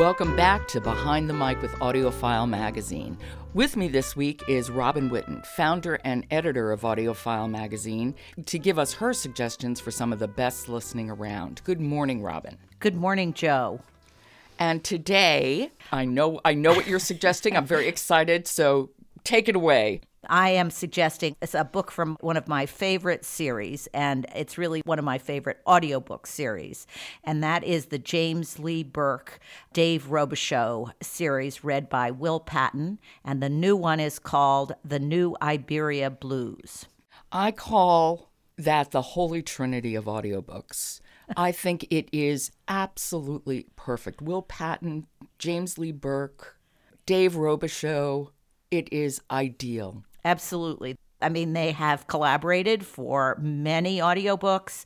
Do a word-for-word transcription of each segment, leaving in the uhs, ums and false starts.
Welcome back to Behind the Mic with Audiophile Magazine. With me this week is Robin Whitten, founder and editor of Audiophile Magazine, to give us her suggestions for some of the best listening around. Good morning, Robin. Good morning, Joe. And today, I know I know what you're suggesting. I'm very excited, so take it away. I am suggesting it's a book from one of my favorite series, and it's really one of my favorite audiobook series, and that is the James Lee Burke, Dave Robicheaux series read by Will Patton, and the new one is called The New Iberia Blues. I call that the holy trinity of audiobooks. I think it is absolutely perfect. Will Patton, James Lee Burke, Dave Robicheaux, it is ideal. Absolutely. I mean, they have collaborated for many audiobooks,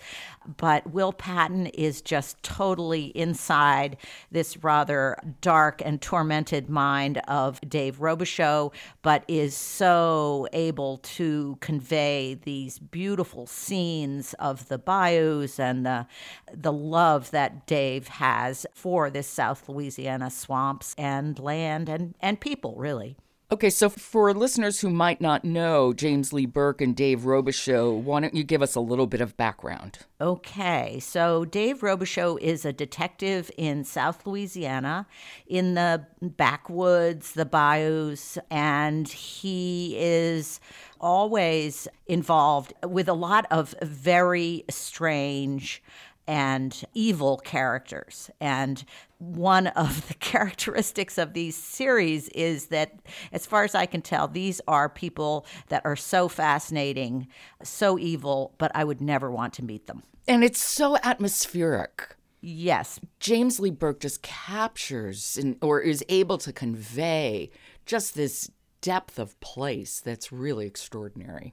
but Will Patton is just totally inside this rather dark and tormented mind of Dave Robicheaux, but is so able to convey these beautiful scenes of the bayous and the the love that Dave has for this South Louisiana swamps and land and, and people, really. Okay, so for listeners who might not know James Lee Burke and Dave Robicheaux, why don't you give us a little bit of background? Okay, so Dave Robicheaux is a detective in South Louisiana, in the backwoods, the bayous, and he is always involved with a lot of very strange and evil characters. And one of the characteristics of these series is that, as far as I can tell, these are people that are so fascinating, so evil, but I would never want to meet them. And it's so atmospheric. Yes. James Lee Burke just captures and, or is able to convey just this depth of place that's really extraordinary.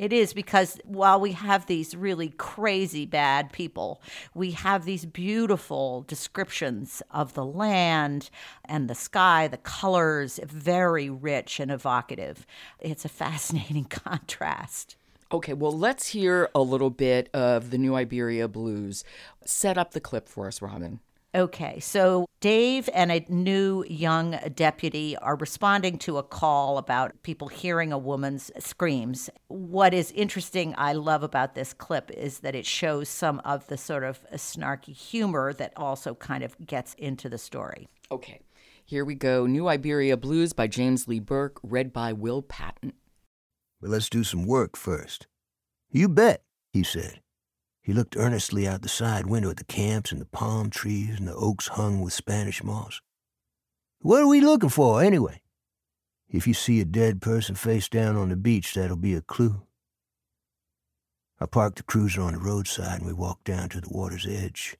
It is, because while we have these really crazy bad people, we have these beautiful descriptions of the land and the sky, the colors, very rich and evocative. It's a fascinating contrast. Okay, well, let's hear a little bit of the New Iberia Blues. Set up the clip for us, Robin. Okay, so Dave and a new young deputy are responding to a call about people hearing a woman's screams. What is interesting, I love about this clip, is that it shows some of the sort of snarky humor that also kind of gets into the story. Okay, here we go. New Iberia Blues by James Lee Burke, read by Will Patton. Well, let's do some work first. You bet, he said. He looked earnestly out the side window at the camps and the palm trees and the oaks hung with Spanish moss. What are we looking for, anyway? If you see a dead person face down on the beach, that'll be a clue. I parked the cruiser on the roadside and we walked down to the water's edge.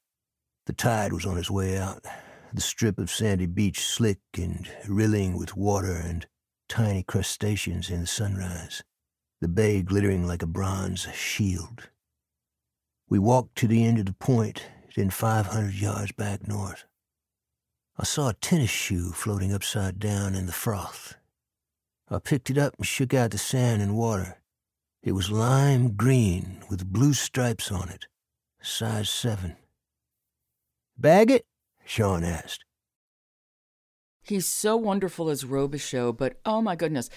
The tide was on its way out, the strip of sandy beach slick and rilling with water and tiny crustaceans in the sunrise, the bay glittering like a bronze shield. We walked to the end of the point, then five hundred yards back north. I saw a tennis shoe floating upside down in the froth. I picked it up and shook out the sand and water. It was lime green with blue stripes on it, size seven. Bag it? Sean asked. He's so wonderful as Robicheaux, but oh my goodness.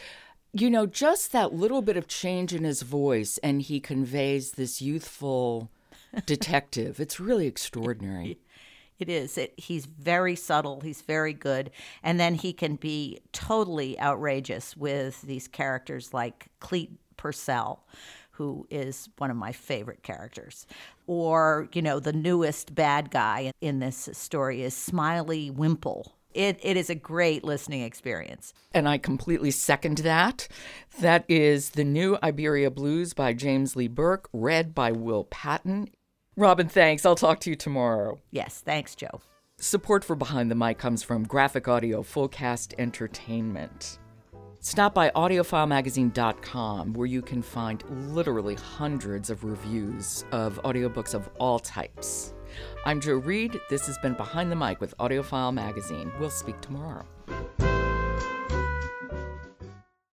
You know, just that little bit of change in his voice and he conveys this youthful detective. It's really extraordinary. It is. It, he's very subtle. He's very good. And then he can be totally outrageous with these characters like Cleet Purcell, who is one of my favorite characters. Or, you know, the newest bad guy in this story is Smiley Wimple. It It is a great listening experience. And I completely second that. That is The New Iberia Blues by James Lee Burke, read by Will Patton. Robin, thanks. I'll talk to you tomorrow. Yes, thanks, Joe. Support for Behind the Mic comes from Graphic Audio Fullcast Entertainment. Stop by audiophile magazine dot com, where you can find literally hundreds of reviews of audiobooks of all types. I'm Joe Reed. This has been Behind the Mic with Audiophile Magazine. We'll speak tomorrow.